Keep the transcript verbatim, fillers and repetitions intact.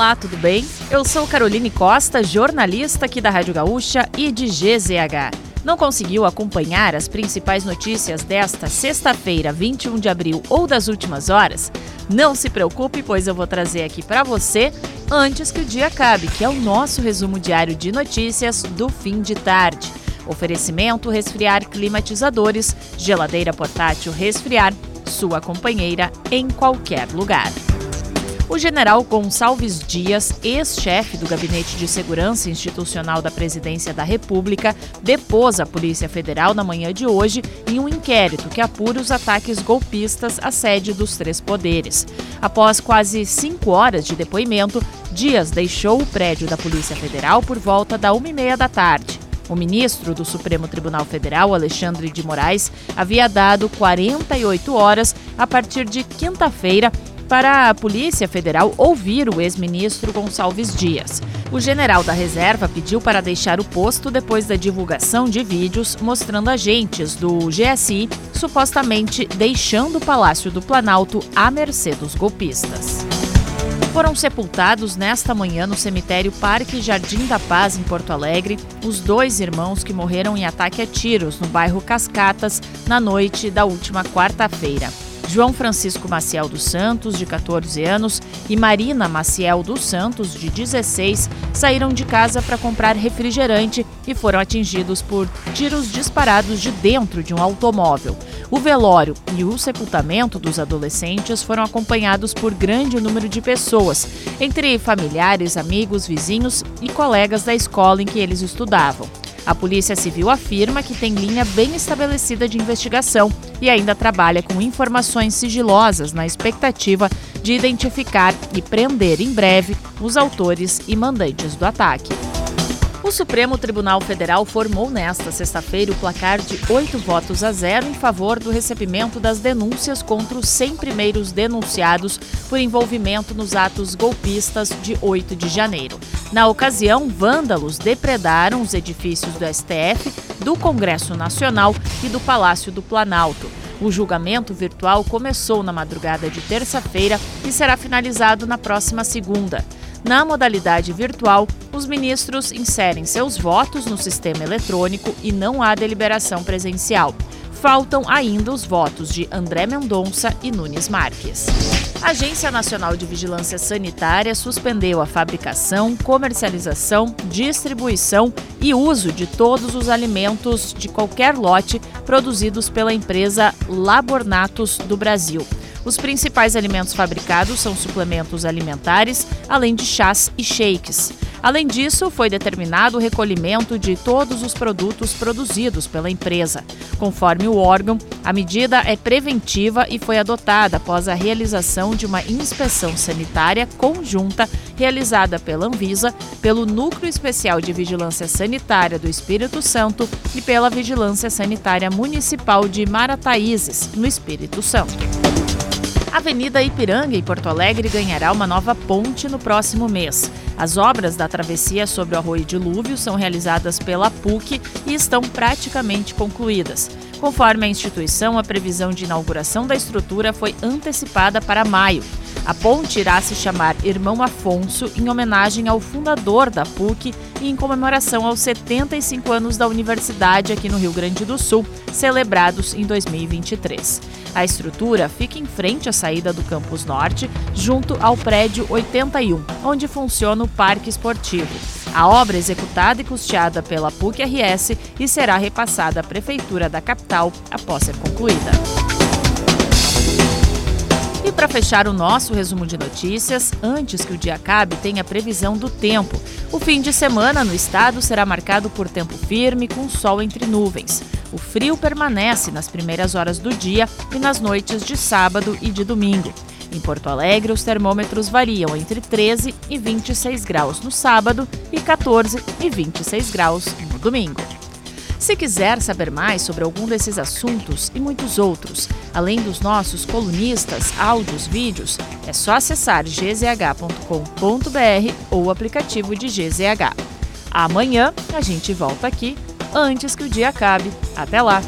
Olá, tudo bem? Eu sou Caroline Costa, jornalista aqui da Rádio Gaúcha e de G Z H. Não conseguiu acompanhar as principais notícias desta sexta-feira, vinte e um de abril, ou das últimas horas? Não se preocupe, pois eu vou trazer aqui para você antes que o dia acabe, que é o nosso resumo diário de notícias do fim de tarde. Oferecimento Resfriar Climatizadores, geladeira portátil Resfriar, sua companheira em qualquer lugar. O general Gonçalves Dias, ex-chefe do Gabinete de Segurança Institucional da Presidência da República, depôs a Polícia Federal na manhã de hoje em um inquérito que apura os ataques golpistas à sede dos três poderes. Após quase cinco horas de depoimento, Dias deixou o prédio da Polícia Federal por volta da uma e meia da tarde. O ministro do Supremo Tribunal Federal, Alexandre de Moraes, havia dado quarenta e oito horas a partir de quinta-feira para a Polícia Federal ouvir o ex-ministro Gonçalves Dias. O general da reserva pediu para deixar o posto depois da divulgação de vídeos mostrando agentes do G S I supostamente deixando o Palácio do Planalto à mercê dos golpistas. Foram sepultados nesta manhã no cemitério Parque Jardim da Paz, em Porto Alegre, os dois irmãos que morreram em ataque a tiros no bairro Cascatas na noite da última quarta-feira. João Francisco Maciel dos Santos, de catorze anos, e Marina Maciel dos Santos, de dezesseis, saíram de casa para comprar refrigerante e foram atingidos por tiros disparados de dentro de um automóvel. O velório e o sepultamento dos adolescentes foram acompanhados por grande número de pessoas, entre familiares, amigos, vizinhos e colegas da escola em que eles estudavam. A Polícia Civil afirma que tem linha bem estabelecida de investigação e ainda trabalha com informações sigilosas na expectativa de identificar e prender em breve os autores e mandantes do ataque. O Supremo Tribunal Federal formou nesta sexta-feira o placar de oito votos a zero em favor do recebimento das denúncias contra os cem primeiros denunciados por envolvimento nos atos golpistas de oito de janeiro. Na ocasião, vândalos depredaram os edifícios do S T F, do Congresso Nacional e do Palácio do Planalto. O julgamento virtual começou na madrugada de terça-feira e será finalizado na próxima segunda. Na modalidade virtual, os ministros inserem seus votos no sistema eletrônico e não há deliberação presencial. Faltam ainda os votos de André Mendonça e Nunes Marques. A Agência Nacional de Vigilância Sanitária suspendeu a fabricação, comercialização, distribuição e uso de todos os alimentos de qualquer lote produzidos pela empresa Labornatos do Brasil. Os principais alimentos fabricados são suplementos alimentares, além de chás e shakes. Além disso, foi determinado o recolhimento de todos os produtos produzidos pela empresa. Conforme o órgão, a medida é preventiva e foi adotada após a realização de uma inspeção sanitária conjunta realizada pela Anvisa, pelo Núcleo Especial de Vigilância Sanitária do Espírito Santo e pela Vigilância Sanitária Municipal de Marataízes, no Espírito Santo. A Avenida Ipiranga, em Porto Alegre, ganhará uma nova ponte no próximo mês. As obras da travessia sobre o Arroio Dilúvio são realizadas pela P U C e estão praticamente concluídas. Conforme a instituição, a previsão de inauguração da estrutura foi antecipada para maio. A ponte irá se chamar Irmão Afonso, em homenagem ao fundador da P U C e em comemoração aos setenta e cinco anos da universidade aqui no Rio Grande do Sul, celebrados em dois mil e vinte e três. A estrutura fica em frente à saída do Campus Norte, junto ao prédio oitenta e um, onde funciona o Parque Esportivo. A obra é executada e custeada pela P U C-R S e será repassada à Prefeitura da capital após ser concluída. E para fechar o nosso resumo de notícias, antes que o dia acabe, tem a previsão do tempo. O fim de semana no estado será marcado por tempo firme, com sol entre nuvens. O frio permanece nas primeiras horas do dia e nas noites de sábado e de domingo. Em Porto Alegre, os termômetros variam entre treze e vinte e seis graus no sábado e catorze e vinte e seis graus no domingo. Se quiser saber mais sobre algum desses assuntos e muitos outros, além dos nossos colunistas, áudios, vídeos, é só acessar g z h ponto com ponto b r ou o aplicativo de G Z H. Amanhã a gente volta aqui antes que o dia acabe. Até lá!